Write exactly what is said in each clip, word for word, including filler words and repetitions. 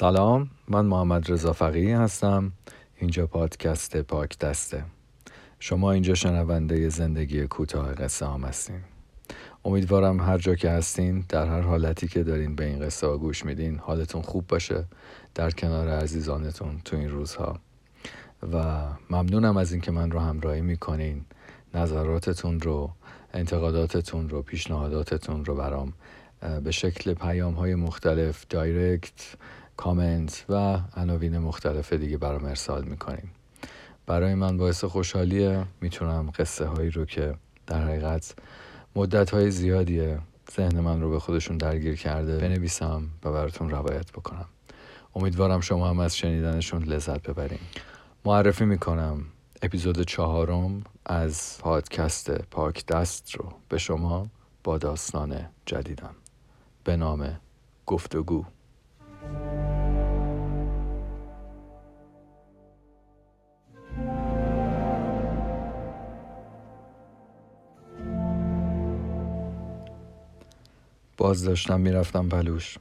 سلام، من محمد رضا فقیهی هستم. اینجا پادکست پاک دسته. شما اینجا شنونده زندگی کوتاه قصه هام هستین. امیدوارم هر جا که هستین، در هر حالتی که دارین به این قصه ها گوش میدین، حالتون خوب باشه در کنار عزیزانتون تو این روزها. و ممنونم از اینکه من رو همراهی میکنین. نظراتتون رو، انتقاداتتون رو، پیشنهاداتتون رو برام به شکل پیام های مختلف، دایرکت، کامنت و عناوین مختلف دیگه برام ارسال میکنین. برای من باعث خوشحالیه. میتونم قصه هایی رو که در حقیقت مدت های زیادیه ذهن من رو به خودشون درگیر کرده بنویسم و براتون روایت بکنم. امیدوارم شما هم از شنیدنشون لذت ببرین. معرفی میکنم اپیزود چهارم از پادکست پاک دست رو به شما با داستان جدیدم به نام گفتگو. باز داشتم میرفتم پلوش،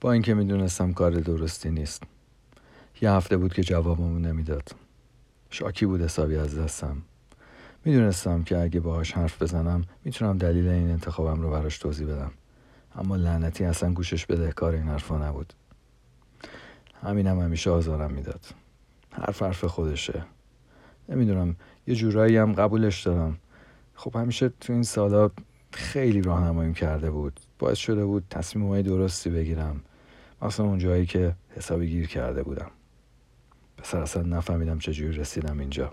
با اینکه میدونستم کار درستی نیست. یه هفته بود که جوابمو نمیداد. شاکی بود حسابی از دستم. میدونستم که اگه باهاش حرف بزنم میتونم دلیل این انتخابم رو براش توضیح بدم، اما لعنتی اصلا گوشش بدهکار این حرفا نبود. همینم همیشه آزارم میداد. حرف حرف خودشه. نمیدونم، یه جورایی هم قبولش دارم. خب همیشه تو این سالا خیلی راهنماییم کرده بود، باعث شده بود تصمیم‌های درستی بگیرم، مثلا اون جایی که حسابی گیر کرده بودم. پس اصلا نفهمیدم چجوری رسیدم اینجا.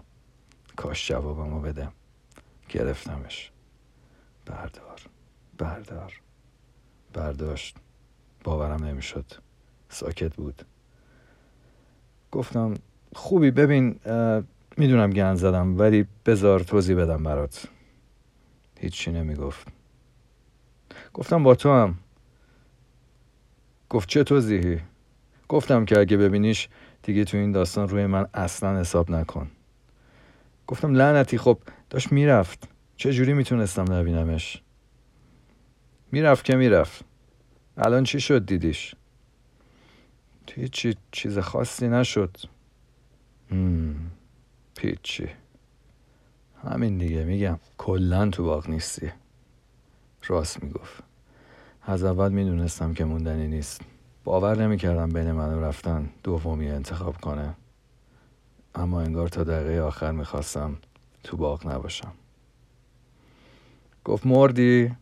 کاش جوابمو بده. گرفتمش. بردار بردار برداشت. باورم نمیشد. ساکت بود. گفتم خوبی، ببین میدونم گند زدم، ولی بذار توضیح بدم برات. هیچی نمیگفت. گفتم با تو هم. گفت چه توضیحی؟ گفتم که اگه ببینیش دیگه تو این داستان روی من اصلا حساب نکن. گفتم لعنتی، خب داشت میرفت، چه جوری میتونستم نبینمش؟ میرفت که میرفت. الان چی شد دیدیش؟ هیچی، چیز خاصی نشد. پیچی. همین دیگه، میگم کلن تو باغ نیستی. راست میگفت. از اول میدونستم که موندنی نیست. باور نمیکردم بین من و رفتن دومی انتخاب کنه، اما انگار تا دقیقه آخر میخواستم تو باغ نباشم. گفت مردی؟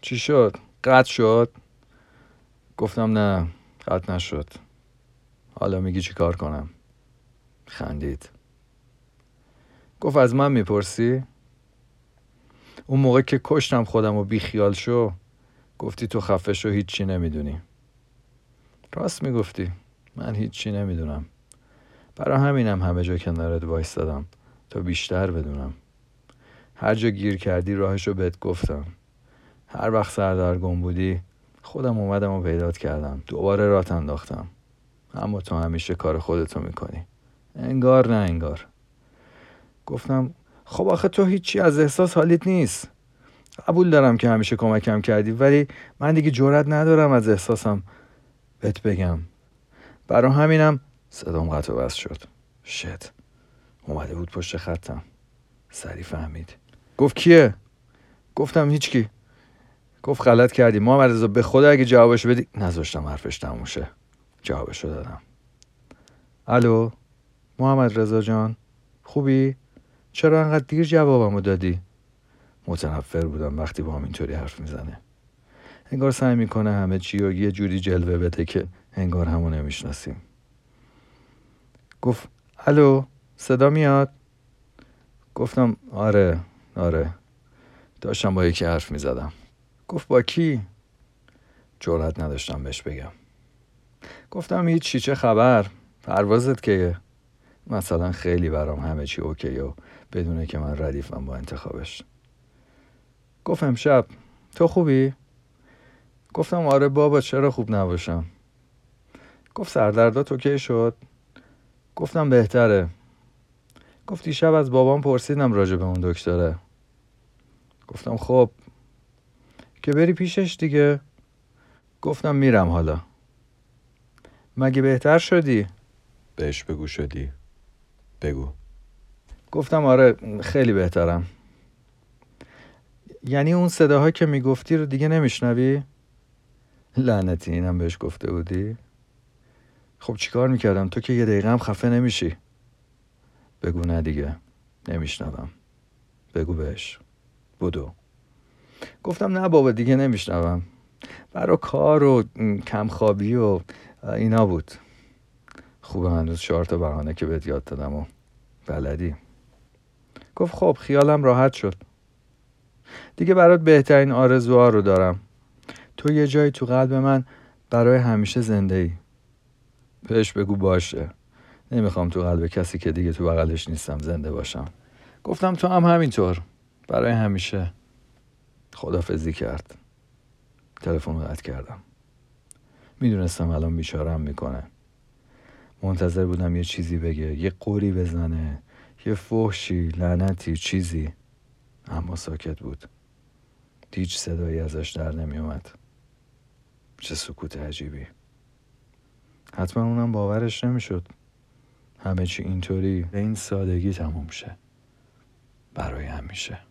چی شد؟ قطع شد؟ گفتم نه، قطع نشد. حالا میگی چی کار کنم؟ خندید. گفت از من میپرسی؟ اون موقع که کشتم خودم و بیخیال شو گفتی تو خفه شو، هیچی نمیدونی. راست میگفتی، من هیچی نمیدونم. برای همینم همه جا کنارت وایستادم تا بیشتر بدونم. هر جا گیر کردی راهشو بهت گفتم. هر وقت سردرگم بودی خودم اومدم و پیدات کردم، دوباره رات انداختم. اما تو همیشه کار خودتو میکنی، انگار نه انگار. گفتم خب آخه تو هیچی از احساس حالیت نیست. قبول دارم که همیشه کمکم کردی، ولی من دیگه جرئت ندارم از احساسم بهت بگم. برای همینم صدام قطع و وصل شد. شت، اومده بود پشت خطم. سریع فهمید. گفت کیه؟ گفتم هیچ کی. گفت غلط کردی محمد رضا، به خدا اگه جوابش بدی. نذاشتم حرفش تموم شه. جوابشو دادم. الو محمد رضا جان، خوبی؟ چرا انقدر دیر جوابمو دادی؟ متنفر بودم وقتی با هم اینطوری حرف میزنه. انگار سعی میکنه همه چی رو یه جوری جلوه بده که انگار همو نمیشناسیم. گفت الو صدا میاد؟ گفتم آره آره داشتم با یکی حرف میزدم. گفت با کی؟ جرئت نداشتم بهش بگم. گفتم هیچی، چه خبر؟ پروازت کیه؟ مثلا خیلی برام همه چی اوکیه و بدونه که من ردیفم با انتخابش. گفت امشب. تو خوبی؟ گفتم آره بابا، چرا خوب نباشم. گفت سردردات اوکی شد؟ گفتم بهتره. گفت دیشب از بابام پرسیدم راجع به اون دکتره. گفتم خب که بری پیشش دیگه. گفتم میرم حالا. مگه بهتر شدی؟ بهش بگو شدی. بگو. گفتم آره خیلی بهترم. یعنی اون صداها که میگفتی رو دیگه نمیشنوی؟ لعنتی، اینم بهش گفته بودی؟ خب چیکار میکردم؟ تو که یه دقیقه هم خفه نمیشی. بگو نه دیگه نمیشنوم. بگو بهش. بودو. گفتم نه بابا دیگه نمیشنوم، برای کار و کمخوابی و اینا بود. خوبه هنوز چهار تا بهانه که بهت یاد دادم و بلدی. گفت خب خیالم راحت شد دیگه، برات بهترین آرزوها رو دارم، تو یه جایی تو قلب من برای همیشه زنده ای. بهش بگو باشه، نمیخوام تو قلب کسی که دیگه تو بغلش نیستم زنده باشم. گفتم تو هم همینطور، برای همیشه. خدافظی کرد. تلفن رو قطع کردم. میدونستم الان بیچاره‌ام میکنه. منتظر بودم یه چیزی بگه، یه قوری بزنه، یه فحشی، لعنتی، چیزی. اما ساکت بود. هیچ صدایی ازش در نمی اومد. چه سکوت عجیبی. حتما اونم باورش نمیشد. همه چی اینطوری به این سادگی تموم شه. برای همیشه.